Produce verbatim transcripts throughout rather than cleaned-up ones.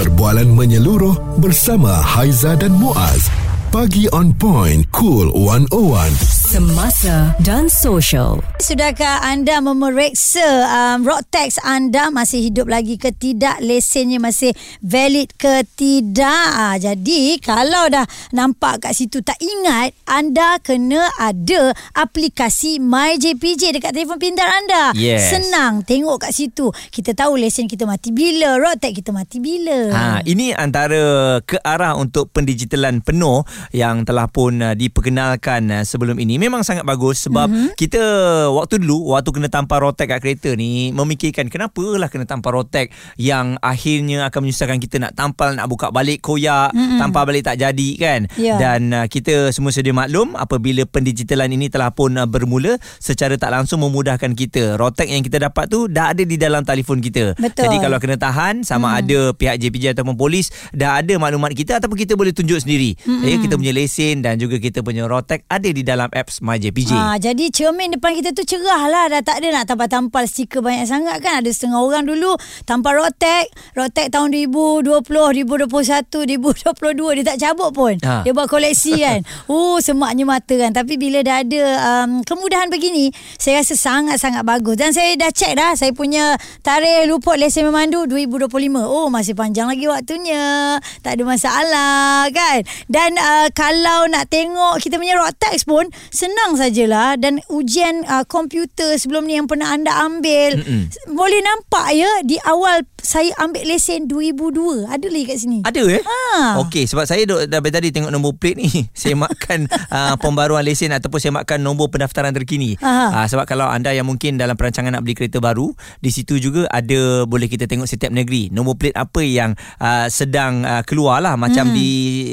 Perbualan menyeluruh bersama Haiza dan Muaz. Pagi on point, Kool seratus satu. Semasa dan sosial. Sudahkah anda memeriksa um, road tax anda masih hidup lagi ke tidak? Lesennya masih valid ke tidak? Jadi, kalau dah nampak kat situ tak ingat, anda kena ada aplikasi MyJPJ dekat telefon pintar anda. Yes. Senang, tengok kat situ. Kita tahu lesen kita mati bila, road tax kita mati bila. Ha, ini antara ke arah untuk pendigitalan penuh yang telah pun uh, diperkenalkan uh, sebelum ini. Memang sangat bagus sebab mm-hmm. kita waktu dulu waktu kena tampar road tax kat kereta ni memikirkan kenapalah kena tampar road tax yang akhirnya akan menyusahkan kita nak tampal, nak buka balik koyak, mm-hmm. tampal balik tak jadi kan. Yeah. Dan uh, kita semua sedia maklum apabila pendigitalan ini telah pun uh, bermula secara tak langsung memudahkan kita. Road tax yang kita dapat tu dah ada di dalam telefon kita. Betul. Jadi kalau kena tahan sama mm. ada pihak J P J ataupun polis dah ada maklumat kita ataupun kita boleh tunjuk sendiri. Mm-hmm. Jadi kita punya lesen dan juga kita punya road tax ada di dalam apps MyJPJ. Ha, jadi cermin depan kita tu cerah lah. Dah tak ada nak tampal-tampal stiker banyak sangat kan. Ada setengah orang dulu tampal road tax. Road tax tahun dua ribu dua puluh, dua ribu dua puluh satu, dua ribu dua puluh dua dia tak cabut pun. Ha. Dia buat koleksi kan. Oh, semaknya mata kan. Tapi bila dah ada um, kemudahan begini, saya rasa sangat-sangat bagus. Dan saya dah cek dah. Saya punya tarikh luput lesen memandu dua ribu dua puluh lima. Oh, masih panjang lagi waktunya. Tak ada masalah kan. Dan Uh, kalau nak tengok kita punya road tax pun senang sajalah. Dan ujian uh, komputer sebelum ni yang pernah anda ambil, mm-mm. boleh nampak ya di awal saya ambil lesen dua ribu dua. Ada lagi kat sini. Ada eh? Ha. Okey, sebab saya dah dari tadi tengok nombor plate ni. Semakkan uh, pembaruan lesen ataupun semakkan nombor pendaftaran terkini. Uh, sebab kalau anda yang mungkin dalam perancangan nak beli kereta baru, di situ juga ada, boleh kita tengok setiap negeri nombor plate apa yang uh, sedang uh, keluar lah. Macam mm. di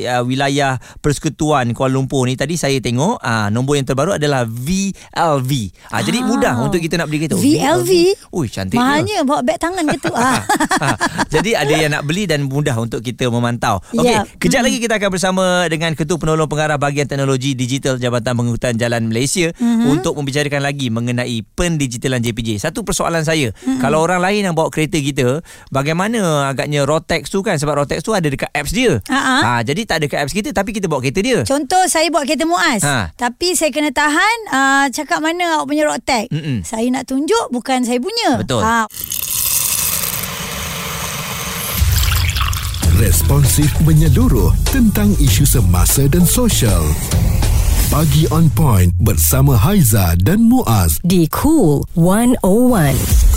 uh, wilayah Persekutuan Kuala Lumpur ni tadi saya tengok aa, nombor yang terbaru adalah V L V. Aa, ah. Jadi mudah untuk kita nak beli kereta. V L V? Ui, cantik. Mahanya bawa beg tangan ke tu. ah. Jadi ada yang nak beli dan mudah untuk kita memantau. Okey, yep. Kejap mm-hmm. lagi kita akan bersama dengan Ketua Penolong Pengarah Bahagian Teknologi Digital Jabatan Pengurutan Jalan Malaysia mm-hmm. untuk membicarakan lagi mengenai pendigitalan J P J. Satu persoalan saya, mm-hmm. kalau orang lain yang bawa kereta kita, bagaimana agaknya road tax tu kan, sebab road tax tu ada dekat apps dia. Uh-huh. Aa, jadi tak ada dekat apps kita, tapi kita bawa kereta dia. Contoh saya bawa kereta Muaz. Ha. Tapi saya kena tahan uh, cakap mana awak punya road tax. Mm-mm. Saya nak tunjuk bukan saya punya. Betul. Ha. Responsif menyeluruh tentang isu semasa dan sosial. Pagi on point bersama Haiza dan Muaz di Kool seratus satu.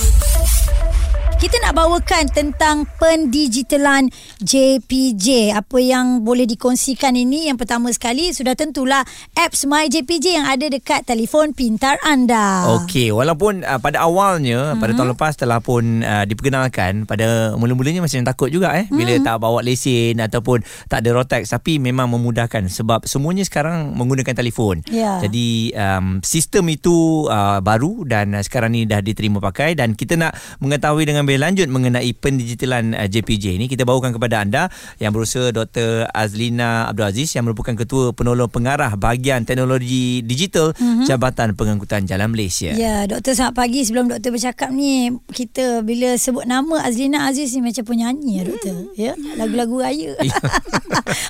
Kita nak bawakan tentang pendigitalan J P J. Apa yang boleh dikongsikan ini, yang pertama sekali sudah tentulah apps MyJPJ yang ada dekat telefon pintar anda. Okey, walaupun uh, pada awalnya, mm-hmm. pada tahun lepas telah pun uh, diperkenalkan, pada mula-mulanya macam takut juga eh bila mm. tak bawa lesen ataupun tak ada road tax, tapi memang memudahkan sebab semuanya sekarang menggunakan telefon. Yeah. Jadi um, sistem itu uh, baru dan uh, sekarang ni dah diterima pakai, dan kita nak mengetahui dengan lanjut mengenai pendigitalan J P J ini, kita bawakan kepada anda yang berusaha Doktor Azlina Abdul Aziz yang merupakan Ketua Penolong Pengarah Bahagian Teknologi Digital mm-hmm. Jabatan Pengangkutan Jalan Malaysia. Ya, Doktor, selamat pagi. Sebelum Doktor bercakap ni, kita bila sebut nama Azlina Aziz ni macam penyanyi ya, Doktor. Ya, lagu-lagu raya.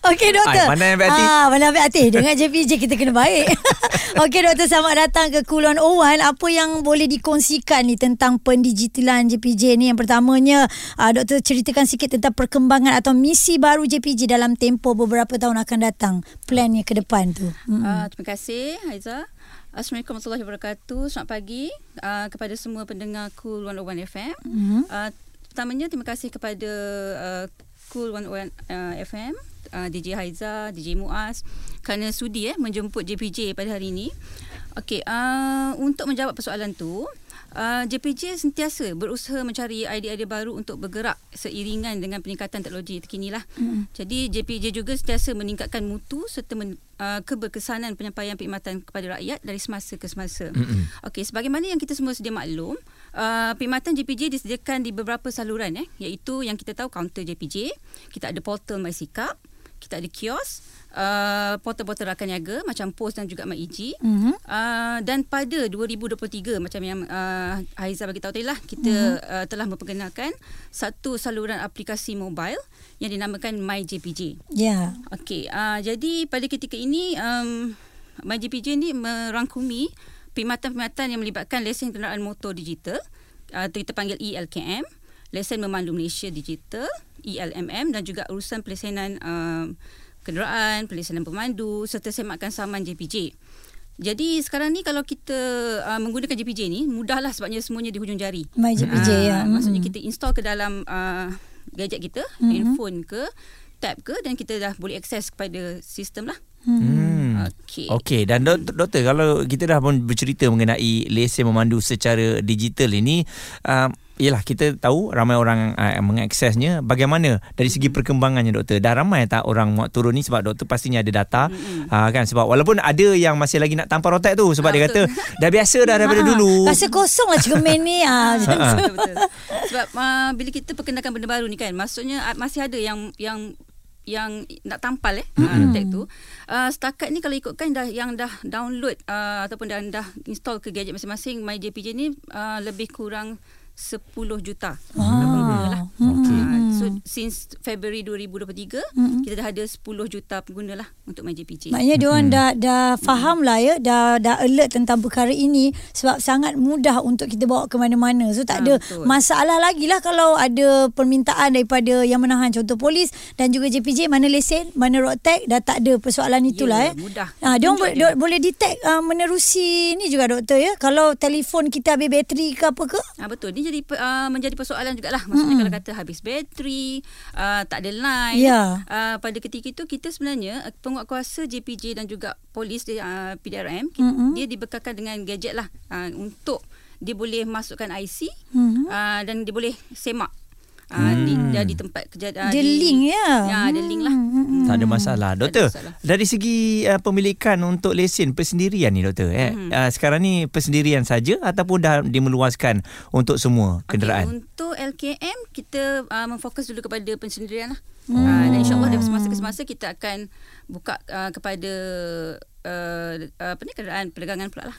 Okey, Doktor. Ai, pandai ambil hati. Ah, pandai ambil hati. Dengan J P J kita kena baik. Okey, Doktor, selamat datang ke Kool seratus satu. Apa yang boleh dikongsikan ni tentang pendigitalan J P J ni? Yang pertamanya, uh, Doktor ceritakan sikit tentang perkembangan atau misi baru J P J dalam tempoh beberapa tahun akan datang. Plannya ke depan tu. Mm-hmm. Uh, terima kasih, Haiza. Assalamualaikum warahmatullahi wabarakatuh. Selamat pagi uh, kepada semua pendengar Kool seratus satu F M. Mm-hmm. Uh, pertamanya, terima kasih kepada uh, Kool seratus satu uh, F M, uh, D J Haiza, D J Muaz kerana sudi eh, menjemput J P J pada hari ini. Okey, uh, untuk menjawab persoalan tu, Uh, J P J sentiasa berusaha mencari idea-idea baru untuk bergerak seiringan dengan peningkatan teknologi terkini lah. Mm. Jadi J P J juga sentiasa meningkatkan mutu serta men, uh, keberkesanan penyampaian perkhidmatan kepada rakyat dari semasa ke semasa. Mm-hmm. Okey, sebagaimana yang kita semua sedia maklum, uh, perkhidmatan J P J disediakan di beberapa saluran eh, iaitu yang kita tahu kaunter J P J, kita ada portal MySikap, kita ada kios, uh, portal-portal rakan niaga macam P O S dan juga MyEG. Mm-hmm. Uh, dan pada dua ribu dua puluh tiga macam yang uh, Haiza bagi tahu tadi lah, kita mm-hmm. uh, telah memperkenalkan satu saluran aplikasi mobile yang dinamakan MyJPJ. Ya. Yeah. Okey, uh, jadi pada ketika ini um, MyJPJ ni merangkumi perkhidmatan-perkhidmatan yang melibatkan lesen kenderaan motor digital, uh, kita panggil E L K M, lesen memandu Malaysia digital, E L M M, dan juga urusan pelesenan uh, kenderaan, pelesenan pemandu serta semak saman J P J. Jadi sekarang ni kalau kita uh, menggunakan J P J ni mudahlah sebabnya semuanya di hujung jari. MyJPJ uh, ya. Maksudnya kita install ke dalam uh, gadget kita, mm-hmm. handphone ke, tab ke, dan kita dah boleh akses kepada sistem lah. Hmm. Okey. Okey, dan doktor, doktor kalau kita dah pun bercerita mengenai lesen memandu secara digital ini, uh, yelah kita tahu ramai orang uh, mengaksesnya. Bagaimana dari segi perkembangannya, doktor? Dah ramai tak orang muat turun ni? Sebab doktor pastinya ada data, mm-hmm. uh, kan? Sebab walaupun ada yang masih lagi nak tampar otak tu, sebab ah, dia betul. Kata dah biasa dah daripada ha, dulu. Rasa kosong lah cermin ni. Ah, betul, betul. Sebab uh, bila kita perkenalkan benda baru ni kan, maksudnya uh, masih ada yang yang yang nak tampal eh mm-hmm. tag tu. Uh, setakat ni kalau ikutkan dah yang dah download uh, ataupun dah, dah install ke gadget masing-masing MyJPJ ni uh, lebih kurang sepuluh juta wow. pengguna lah. Okay. Uh, so since Februari dua ribu dua puluh tiga mm-hmm. kita dah ada sepuluh juta pengguna lah untuk MyJPJ. Maknanya mm-hmm. diorang dah dah faham lah ya, dah dah alert tentang perkara ini sebab sangat mudah untuk kita bawa ke mana-mana. So tak ha, ada betul. masalah lagi lah kalau ada permintaan daripada yang menahan, contoh polis dan juga J P J, mana lesen, mana road tag, dah tak ada persoalan itulah. Yeah, eh. Mudah. Ha, diorang bo- dia. boleh detect uh, menerusi ni juga doktor ya, kalau telefon kita habis bateri ke apa ke. Ha, betul. Ni jadi uh, menjadi persoalan jugalah. Maksudnya mm-hmm. kalau kata habis bateri, uh, tak ada line. Yeah. Uh, pada ketika itu kita sebenarnya penguatkuasa J P J dan juga polis di uh, P D R M, mm-hmm. dia dibekalkan dengan gadget lah uh, untuk dia boleh masukkan I C mm-hmm. uh, dan dia boleh semak. Uh, hmm. di, dia di tempat kejadian. Dia link ya. Ya, ada hmm. link lah. Hmm. Tak ada masalah. Doktor, ada masalah. Dari segi uh, pemilikan untuk lesen persendirian ni doktor eh. Hmm. Uh, sekarang ni persendirian saja ataupun dah dimeluaskan untuk semua kenderaan? Okay, untuk L K M kita uh, memfokus dulu kepada persendirian lah. Hmm. Uh, dan insya-Allah dari semasa ke semasa kita akan buka uh, kepada uh, apa ni kenderaan perdagangan pula lah.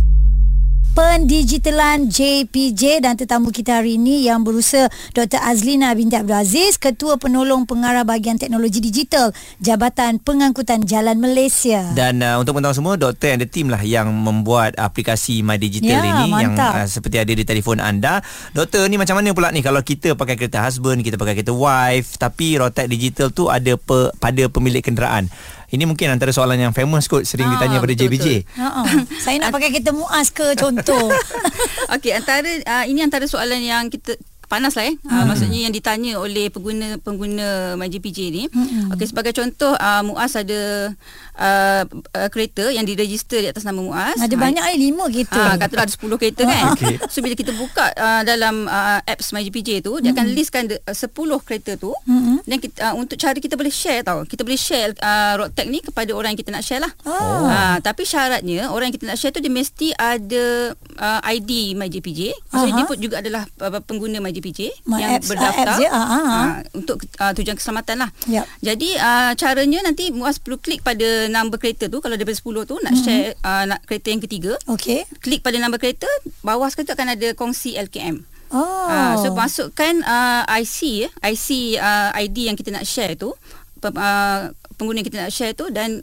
Pendigitalan J P J dan tetamu kita hari ini yang berusaha Doktor Azlina binti Abdul Aziz, Ketua Penolong Pengarah Bahagian Teknologi Digital Jabatan Pengangkutan Jalan Malaysia. Dan uh, untuk mengetahui semua, doktor ada tim lah yang membuat aplikasi MyDigital ya, ini mantap. Yang uh, seperti ada di telefon anda. Doktor, ni macam mana pula ni kalau kita pakai kereta husband, kita pakai kereta wife, tapi road tag digital tu ada pe, pada pemilik kenderaan? Ini mungkin antara soalan yang famous kot, sering ah, ditanya pada betul, J P J. Betul. Saya nak pakai kereta Muaz ke contoh. Okey, antara uh, ini antara soalan yang kita panas lah eh. Hmm. Uh, maksudnya yang ditanya oleh pengguna pengguna MyJPJ ni. Hmm. Okey, sebagai contoh uh, Muaz ada uh, uh, kereta yang diregister di atas nama Muaz. Ada ha, banyak eh lima kereta. Ah, katalah ada sepuluh kereta kan. Okay. So bila kita buka uh, dalam uh, apps MyJPJ tu, dia hmm. akan listkan de- uh, sepuluh kereta tu. Hmm. Dan kita, uh, untuk cara kita boleh share tau. Kita boleh share uh, road tag ni kepada orang yang kita nak share lah. Oh. Uh, tapi syaratnya orang yang kita nak share tu dia mesti ada uh, I D MyJPJ. So uh-huh. dia pun juga adalah uh, pengguna MyJPJ. J P J yang apps, berdaftar apps, uh, uh, uh, untuk uh, tujuan keselamatan lah. Yep. Jadi uh, caranya nanti Muaz perlu klik pada nombor kereta tu. Kalau daripada sepuluh tu nak mm-hmm. share uh, nak kereta yang ketiga, okay. Klik pada nombor kereta, bawah sekali tu akan ada kongsi L K M. Oh. Uh, so masukkan uh, I C I C uh, I D yang kita nak share tu, uh, pengguna yang kita nak share tu, dan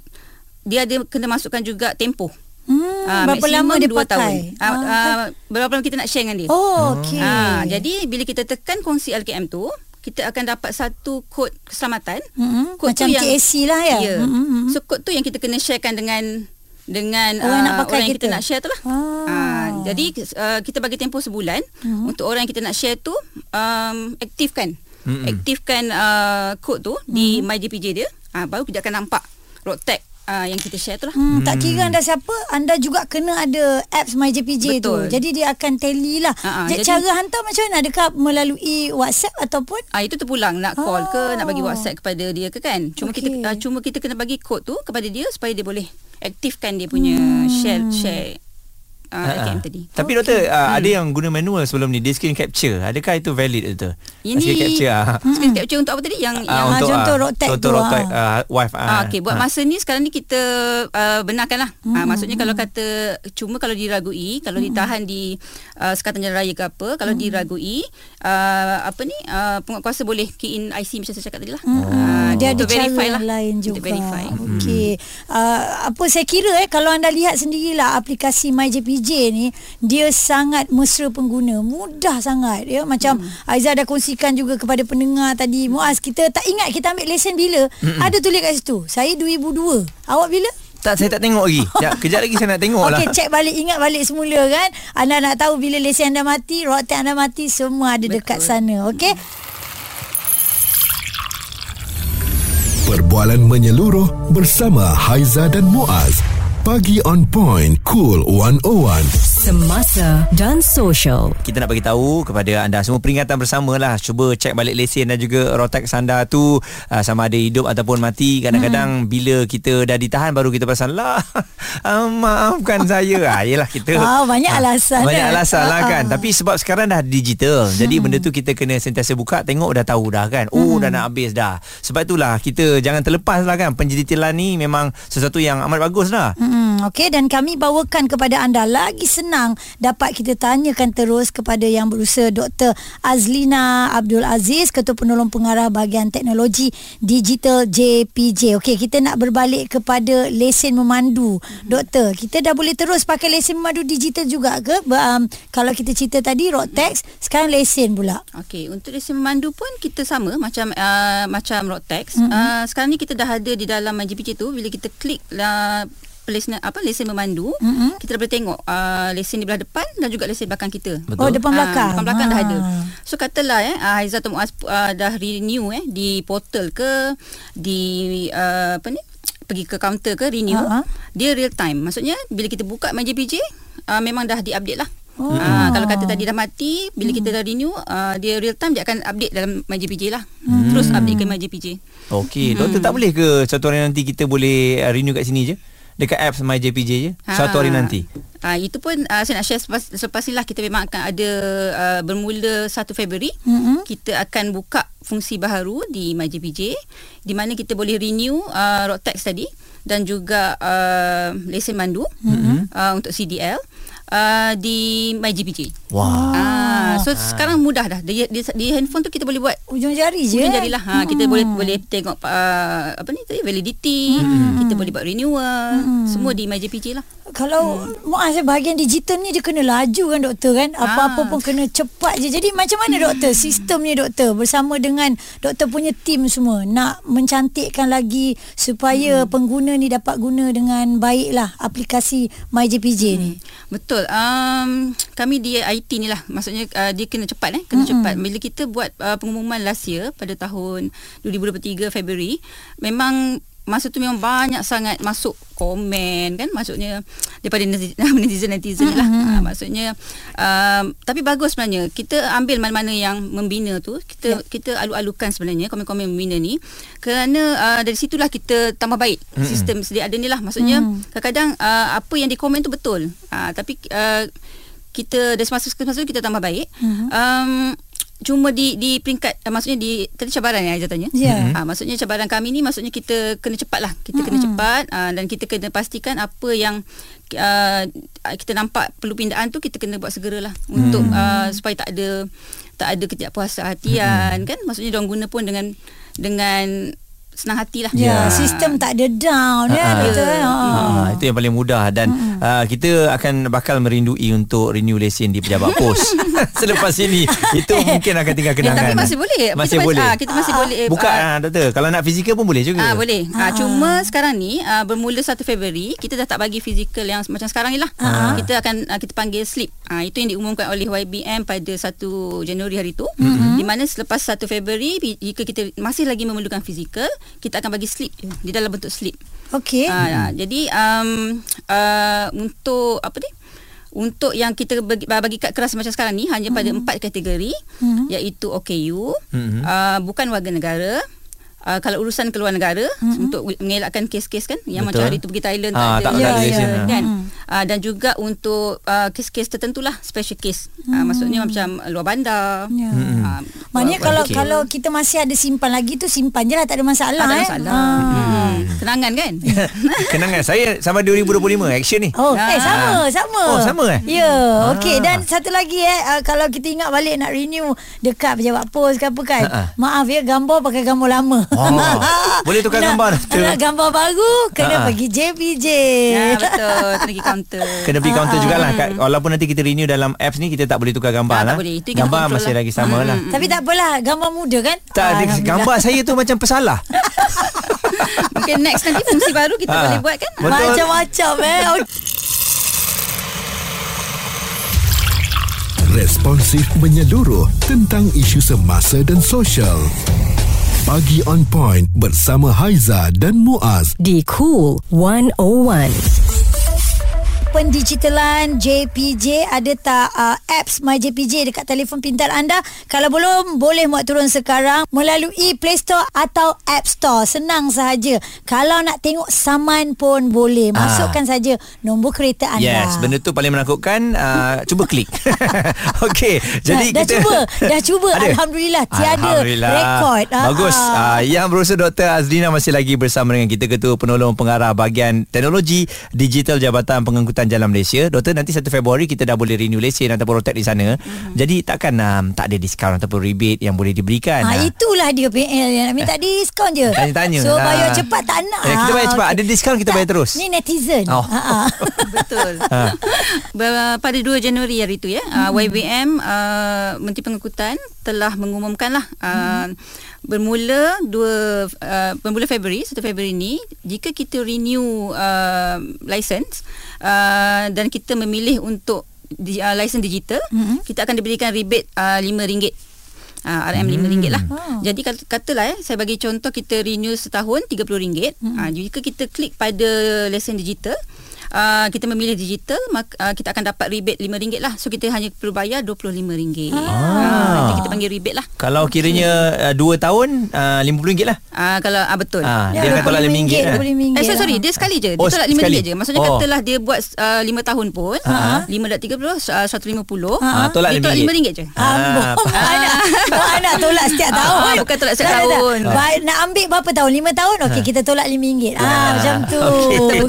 dia ada kena masukkan juga tempoh. Hmm, uh, berapa lama dia pakai? Uh, uh, uh, berapa lama kita nak share dengan dia? Oh, okey. Uh, jadi bila kita tekan kongsi L K M tu, kita akan dapat satu kod keselamatan. Mm-hmm. Kod macam K A C lah ya. Yeah. Mm-hmm. So kod tu yang kita kena sharekan dengan dengan orang, uh, nak pakai orang yang kita. kita nak share tu lah. Oh. Uh, jadi uh, kita bagi tempoh sebulan mm-hmm. untuk orang yang kita nak share tu um, aktifkan. Mm-hmm. Aktifkan uh, kod tu mm-hmm. di MyJPJ dia. Uh, baru kita akan nampak road tag. Uh, yang kita share tu lah. Hmm, tak kira anda siapa, anda juga kena ada apps MyJPJ tu. Jadi dia akan tally lah. Uh-huh, jadi, cara hantar macam mana? Adakah melalui WhatsApp ataupun? Ah uh, Itu terpulang. Nak call oh. ke, nak bagi WhatsApp kepada dia ke kan. Cuma, okay. kita, uh, cuma kita kena bagi kod tu kepada dia supaya dia boleh aktifkan dia punya hmm. share share uh, L K M tadi. Tapi okay. Doktor, uh, hmm. ada yang guna manual sebelum ni, dia screen capture. Adakah itu valid, Doktor? Ini screen capture, uh. hmm. screen capture untuk apa tadi? Yang, uh, yang untuk, contoh uh, road tag tu, uh, wife, uh. Uh, okay, buat uh. masa ni sekarang ni kita uh, benarkanlah. hmm. uh, Maksudnya kalau kata, cuma kalau diragui, kalau hmm. ditahan di uh, Sekatan Jalan Raya ke apa, kalau hmm. diragui, uh, apa ni, uh, penguatkuasa boleh key in I C macam saya cakap tadi lah. hmm. uh, Dia ada cara lah. lain juga. Okey, hmm. uh, apa saya kira eh kalau anda lihat sendirilah aplikasi MyJPJ ni, dia sangat mesra pengguna, mudah sangat ya. Macam hmm. Haiza dah kongsikan juga kepada pendengar tadi, Muaz, kita tak ingat kita ambil lesen bila. hmm. Ada tulis kat situ, saya dua ribu dua. Awak bila? Tak, saya tak tengok lagi. Kejap lagi saya nak tengok okay, lah. Okey, cek balik, ingat balik semula kan. Anda nak tahu bila lesen anda mati, road tag anda mati, semua ada Betul. dekat sana. Okey. Perbualan menyeluruh bersama Haiza dan Muaz. Pagi on point, Kool seratus satu. Semasa dan sosial. Kita nak bagi tahu kepada anda semua, peringatan bersamalah. Cuba cek balik lesen dan juga road tag anda tu, uh, sama ada hidup ataupun mati. Kadang-kadang hmm. bila kita dah ditahan baru kita perasan lah, uh, maafkan saya. Ah, yelah kita. Wow, banyak uh, alasan. Banyak alasan uh, lah kan. Uh. Tapi sebab sekarang dah digital, hmm. jadi benda tu kita kena sentiasa buka, tengok, dah tahu dah kan. Oh, hmm. dah nak habis dah. Sebab itulah kita jangan terlepas lah kan. Penjiditilan ni memang sesuatu yang amat bagus lah. Hmm. Okey, dan kami bawakan kepada anda lagi senang dapat kita tanyakan terus kepada yang berusaha, Doktor Azlina Abdul Aziz, Ketua Penolong Pengarah Bahagian Teknologi Digital J P J. Okey, kita nak berbalik kepada lesen memandu. hmm. Doktor, kita dah boleh terus pakai lesen memandu digital juga ke? Um, kalau kita cerita tadi road tax, sekarang lesen pula. Okey, untuk lesen memandu pun kita sama macam uh, macam road tax. hmm. Uh, sekarang ni kita dah ada di dalam J P J tu, bila kita klik uh, lesen, apa, lesen memandu, mm-hmm. kita boleh tengok uh, lesen di belah depan dan juga lesen belakang kita. Betul. Oh, depan belakang. Uh, depan belakang ha. dah ada. So katalah eh uh, Haiza atau Muaz uh, dah renew eh di portal ke, di uh, apa ni, pergi ke kaunter ke renew, uh-huh. dia real time. Maksudnya bila kita buka MyJPJ, uh, memang dah di-update lah. Oh. Uh, kalau kata tadi dah mati, bila hmm. kita dah renew, uh, dia real time, dia akan update dalam MyJPJ lah. hmm. Terus update ke MyJPJ. Okey, hmm. Doktor, tak boleh ke satu hari nanti kita boleh renew kat sini je, dekat apps MyJPJ je, ha. satu hari nanti? Ah, itu pun uh, saya nak share selepas, selepas inilah. Kita memang akan ada uh, bermula satu Februari, mm-hmm. kita akan buka fungsi baharu di MyJPJ, di mana kita boleh renew uh, road tax tadi dan juga uh, lesen mandu, mm-hmm. uh, untuk C D L. Uh, di MyJPJ. Wow. Ah, so ah. sekarang mudah dah. Di, di, di handphone tu kita boleh buat ujung jari je. Ujung jari lah. Ha, hmm. kita boleh boleh tengok uh, apa ni tadi, validity, hmm. kita boleh buat renewal, hmm. semua di MyJPJ lah. Kalau hmm. Muaz, bahagian digital ni dia kena laju kan, Doktor kan? Apa-apa ah. pun kena cepat je. Jadi macam mana, Doktor, sistem ni, Doktor, bersama dengan Doktor punya tim semua, nak mencantikkan lagi supaya hmm. pengguna ni dapat guna dengan baik lah aplikasi MyJPJ hmm. ni? Betul. Um, kami di I T ni lah, maksudnya uh, dia kena cepat eh kena mm-hmm. cepat. Bila kita buat uh, pengumuman last year pada tahun dua ribu dua puluh tiga Februari, memang masa tu memang banyak sangat masuk komen kan, maksudnya daripada netizen-netizen lah. Mm-hmm. Ha, maksudnya um, tapi bagus sebenarnya, kita ambil mana-mana yang membina tu, kita yeah. kita alu-alukan sebenarnya komen-komen membina ni, kerana uh, dari situlah kita tambah baik mm-hmm. sistem sedia ada ni lah. Maksudnya mm. kadang-kadang uh, apa yang dikomen tu betul, uh, tapi uh, kita dari semasa ke semasa kita tambah baik. Mm-hmm. um, Cuma di di peringkat, maksudnya di tadi cabaran yang Haiza tanya. Yeah. Ha, maksudnya cabaran kami ni, maksudnya kita kena cepat lah. Kita mm-hmm. kena cepat, ha, dan kita kena pastikan apa yang uh, kita nampak perlu pindaan tu, kita kena buat segeralah. Mm. Untuk uh, supaya tak ada tak ada ketidakpuasan hatian mm-hmm. kan. Maksudnya diorang guna pun dengan dengan senang hatilah. Ya, yeah. sistem tak ada down ya, betul. Ha, itu yang paling mudah dan hmm. uh, kita akan bakal merindui untuk renew lesen di pejabat pos. Selepas ini itu mungkin akan tinggal kenangan. Eh, tapi masih boleh. Masih kita boleh. Masih, ha, kita masih ah. boleh. Bukan ah. ha, Doktor, kalau nak fizikal pun boleh juga. Ah, boleh. Ah. Ha, cuma sekarang ni uh, bermula satu Februari kita dah tak bagi fizikal yang macam sekarang ni lah. Ah. Kita akan uh, kita panggil slip. Ah, itu yang diumumkan oleh Y B M pada satu Januari hari tu. Mm-hmm. Di mana selepas satu Februari jika kita masih lagi memerlukan fizikal, kita akan bagi slip di dalam bentuk slip. Okey. Uh, jadi um, uh, untuk apa ni? Untuk yang kita bagi, bagi kad keras macam sekarang ni hanya pada mm-hmm. empat kategori, mm-hmm. iaitu O K U, mm-hmm. uh, bukan warga negara, uh, kalau urusan keluar negara, mm-hmm, untuk mengelakkan kes-kes kan yang betul, macam hari tu pergi Thailand ha, tak ada, ya, ya, ya, kan, mm, uh, dan juga untuk uh, kes-kes tertentulah, special case, mm, uh, maksudnya macam luar bandar, yeah, mm-hmm, uh, maknanya kalau okay, kalau kita masih ada simpan lagi tu simpan je lah, tak ada masalah, tak ada masalah, eh? Ah. Mm-hmm. Kenangan kan. Kenangan. Saya sama dua ribu dua puluh lima action ni. Oh, ah, eh sama sama. Oh sama eh. Ya, yeah, ah, okey. Dan satu lagi eh, uh, kalau kita ingat balik nak renew dekat pejabat pos ke apa kan, ha-ha, maaf ya, gambar pakai gambar lama. Oh. Boleh tukar nak, gambar. Nak gambar baru kena ha-ha, pergi J P J. Ya betul, kena pergi counter. Kena pergi counter jugalah. Kat, walaupun nanti kita renew dalam apps ni kita tak boleh tukar gambar ha, lah. Boleh. Gambar masih lah, lagi sama hmm, lah. Tapi tak apalah, gambar muda kan. Tak ha, gambar saya tu macam pesalah. Mungkin next nanti fungsi baru kita ha, boleh buat kan. Betul. Macam-macam eh. Responsif menyeluruh tentang isu semasa dan sosial. Pagi On Point bersama Haiza dan Muaz di Kool seratus satu. Pendigitalan J P J, ada tak uh, apps MyJPJ dekat telefon pintar anda? Kalau belum, boleh muat turun sekarang melalui Play Store atau App Store. Senang sahaja. Kalau nak tengok saman pun boleh. Masukkan ah, saja nombor kereta anda. Yes, benda tu paling menakutkan. Uh, cuba klik. Okey, jadi dah, dah kita cuba, dah cuba. Alhamdulillah tiada rekod. Bagus. Uh, yang berusaha Doktor Azlina masih lagi bersama dengan kita, Ketua Penolong Pengarah Bahagian Teknologi Digital Jabatan Pengangkutan Jalan Malaysia. Doktor, nanti satu Februari kita dah boleh renew lesen ataupun rotak di sana. Hmm. Jadi takkan um, tak ada diskaun ataupun rebate yang boleh diberikan. Ha, ha. Itulah dia P L yang minta diskaun je. Tanya-tanya. So lah, bayar cepat tak nak. Ya, kita bayar cepat. Okay. Ada diskaun kita tak, bayar terus. Ni netizen. Oh. Betul. Ha. Pada dua Januari hari itu ya, hmm, Y B M uh, Menteri Pengangkutan telah mengumumkanlah uh, hmm, bermula dua uh, bermula Februari, satu Februari ni, jika kita renew uh, license uh, dan kita memilih untuk di, uh, license digital, mm-hmm, kita akan diberikan rebate uh, lima ringgit. Uh, R M lima ringgit hmm, lah. Oh. Jadi katalah eh, saya bagi contoh, kita renew setahun tiga puluh ringgit. Hmm. Uh, jika kita klik pada license digital, Uh, kita memilih digital, maka, uh, kita akan dapat rebate lima ringgit lah. So kita hanya perlu bayar dua puluh lima ringgit. ah. uh, Nanti kita panggil rebate lah. Kalau kiranya dua uh, tahun uh, lima puluh ringgit lah. uh, Kalau uh, betul uh, dia akan tolak lima ringgit, lah. Eh so, sorry, dia sekali je. Dia oh, tolak lima ringgit je. Maksudnya oh, katalah dia buat uh, lima tahun pun, uh-huh, lima tiga puluh, seratus lima puluh, uh-huh, tolak dia tolak lima ringgit je. ah, ah. Nak tolak setiap tahun. ah, Bukan tolak setiap tahun. Nak ambil berapa tahun? lima tahun. Okey, kita tolak lima ringgit. Macam tu. Bukan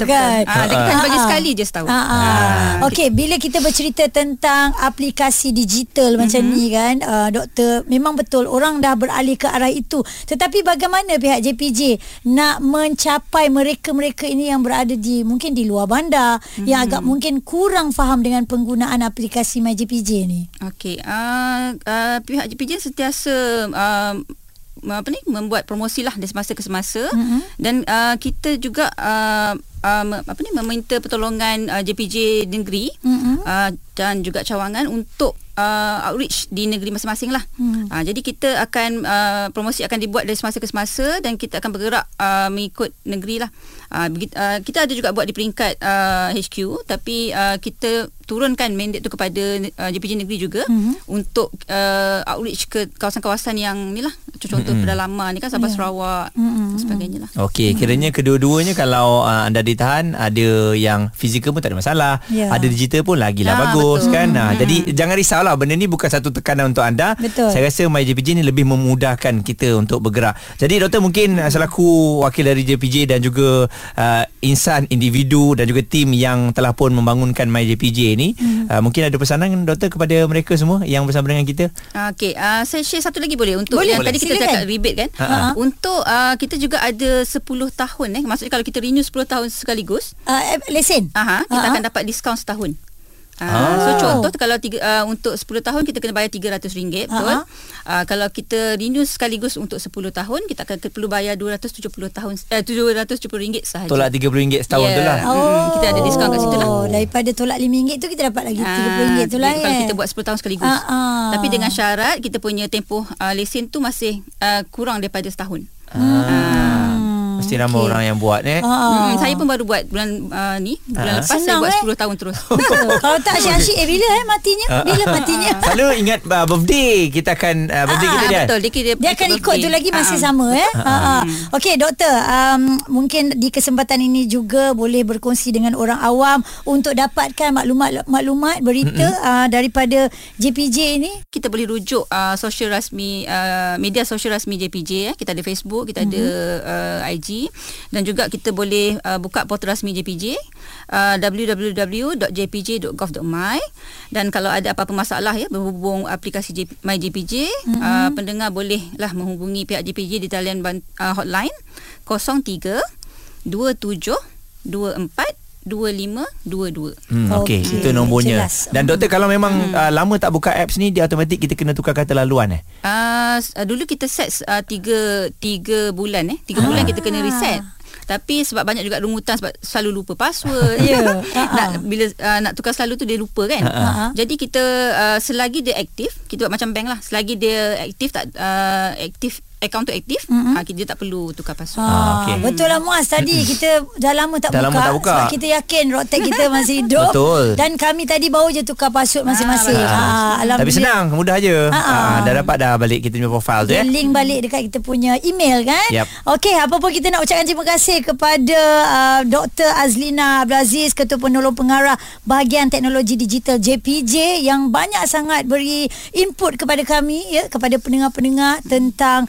kita bagi sekali je setahun. Ah. Okey, bila kita bercerita tentang aplikasi digital, mm-hmm, macam ni kan, uh, doktor, memang betul orang dah beralih ke arah itu. Tetapi bagaimana pihak J P J nak mencapai mereka-mereka ini yang berada di mungkin di luar bandar, mm-hmm, yang agak mungkin kurang faham dengan penggunaan aplikasi MyJPJ ni? Okey, uh, uh, pihak J P J sentiasa uh, apa ni membuat promosi lah dari semasa ke semasa, mm-hmm, dan uh, kita juga uh, Um, apa ni meminta pertolongan uh, J P J negeri, mm-hmm, uh, dan juga cawangan untuk uh, outreach di negeri masing-masing lah. Mm. Uh, jadi kita akan uh, promosi akan dibuat dari semasa ke semasa dan kita akan bergerak uh, mengikut negeri lah. Uh, uh, kita ada juga buat di peringkat uh, H Q, tapi uh, kita turunkan mandate tu kepada uh, J P J negeri juga, mm-hmm, untuk uh, outreach ke kawasan-kawasan yang ni lah. Contoh mm-hmm, pedalaman ni kan, Sabah, yeah, Sarawak, mm-hmm, sebagainya lah. Okey, kiranya kedua-duanya kalau uh, anda ditahan, ada yang fizikal pun tak ada masalah, yeah, ada digital pun lagilah ah, bagus, betul kan. Hmm. Ha, jadi jangan risaulah, benda ni bukan satu tekanan untuk anda. Betul. Saya rasa MyJPJ ni lebih memudahkan kita untuk bergerak. Jadi doktor, mungkin selaku wakil dari J P J dan juga uh, insan, individu dan juga tim yang telah pun membangunkan MyJPJ ni, hmm, uh, mungkin ada pesanan doktor kepada mereka semua yang bersama dengan kita? Okey, uh, saya share satu lagi boleh untuk boleh, yang boleh. Tadi kita cakap rebate kan. Ha-ha. Untuk uh, kita juga ada sepuluh tahun eh, maksudnya kalau kita renew sepuluh tahun sekaligus uh, lesen, aha, kita uh-huh, akan dapat diskaun setahun. Ah. So contoh kalau tiga, uh, untuk sepuluh tahun kita kena bayar tiga ratus ringgit, betul? Uh, kalau kita renew sekaligus untuk sepuluh tahun, kita akan perlu bayar dua ratus tujuh puluh tahun eh tujuh ratus tujuh puluh ringgit sahaja. Tolak tiga puluh ringgit setahun, yeah, tu lah. Oh. Hmm, kita ada diskaun kat situ lah. Daripada tolak RM lima tu kita dapat lagi RM tiga puluh tu lah. Kalau kita buat sepuluh tahun sekaligus. Aa. Tapi dengan syarat kita punya tempoh uh, lesen tu masih uh, kurang daripada setahun. Ah. Hmm. mesti okay. ramai orang yang buat eh. Ah. Hmm, saya pun baru buat bulan uh, ni, bulan ah. lepas senang, saya buat sepuluh tahun terus. Kalau tak asyik-asyik eh bila eh matinya? Bila matinya? Selalu ingat uh, birthday kita akan uh, birthday ah, kita dia. Betul, dia, dia, dia akan birthday. Ikut tu lagi masih ah. sama eh. Ah. Ah. Ah. Okey doktor, um, mungkin di kesempatan ini juga boleh berkongsi dengan orang awam untuk dapatkan maklumat-maklumat berita uh, daripada J P J ini. Kita boleh rujuk uh, sosial rasmi uh, media sosial rasmi J P J eh. Kita ada Facebook, kita mm-hmm. ada Uh, I G dan juga kita boleh uh, buka portal rasmi J P J uh, w w w dot j p j dot gov dot my dan kalau ada apa-apa masalah ya berhubung aplikasi J- MyJPJ mm-hmm. uh, pendengar bolehlah menghubungi pihak J P J di talian bant- uh, hotline kosong tiga dua tujuh dua empat dua lima dua dua. Hmm, Okey, okay. Itu nombornya. Jelas. Dan doktor, kalau memang hmm. uh, lama tak buka apps ni, dia automatik kita kena tukar kata laluan eh? Uh, dulu kita set uh, tiga, tiga bulan eh. Tiga ah. bulan kita kena reset. Tapi sebab banyak juga rungutan sebab selalu lupa password. Yeah. nak, bila uh, nak tukar selalu tu dia lupa kan. Uh-huh. Jadi kita uh, selagi dia aktif, kita buat macam bank lah. Selagi dia aktif tak uh, aktif akaun tu aktif, mm-hmm. ha, dia tak perlu tukar password. Ah, okay. Betul lah Muaz, tadi kita dah lama tak, dah buka, lama tak buka sebab kita yakin rotek kita masih hidup. Betul. Dan kami tadi baru je tukar password masing-masing. Ah, ah, tapi senang, mudah je. Ah, ah. Ah, dah dapat dah balik kita punya profile tu. Link eh. balik dekat kita punya email kan. Yep. Okey, apa pun kita nak ucapkan terima kasih kepada uh, Doktor Azlina Abdul Aziz, Ketua Penolong Pengarah Bahagian Teknologi Digital J P J yang banyak sangat beri input kepada kami, ya, kepada pendengar-pendengar tentang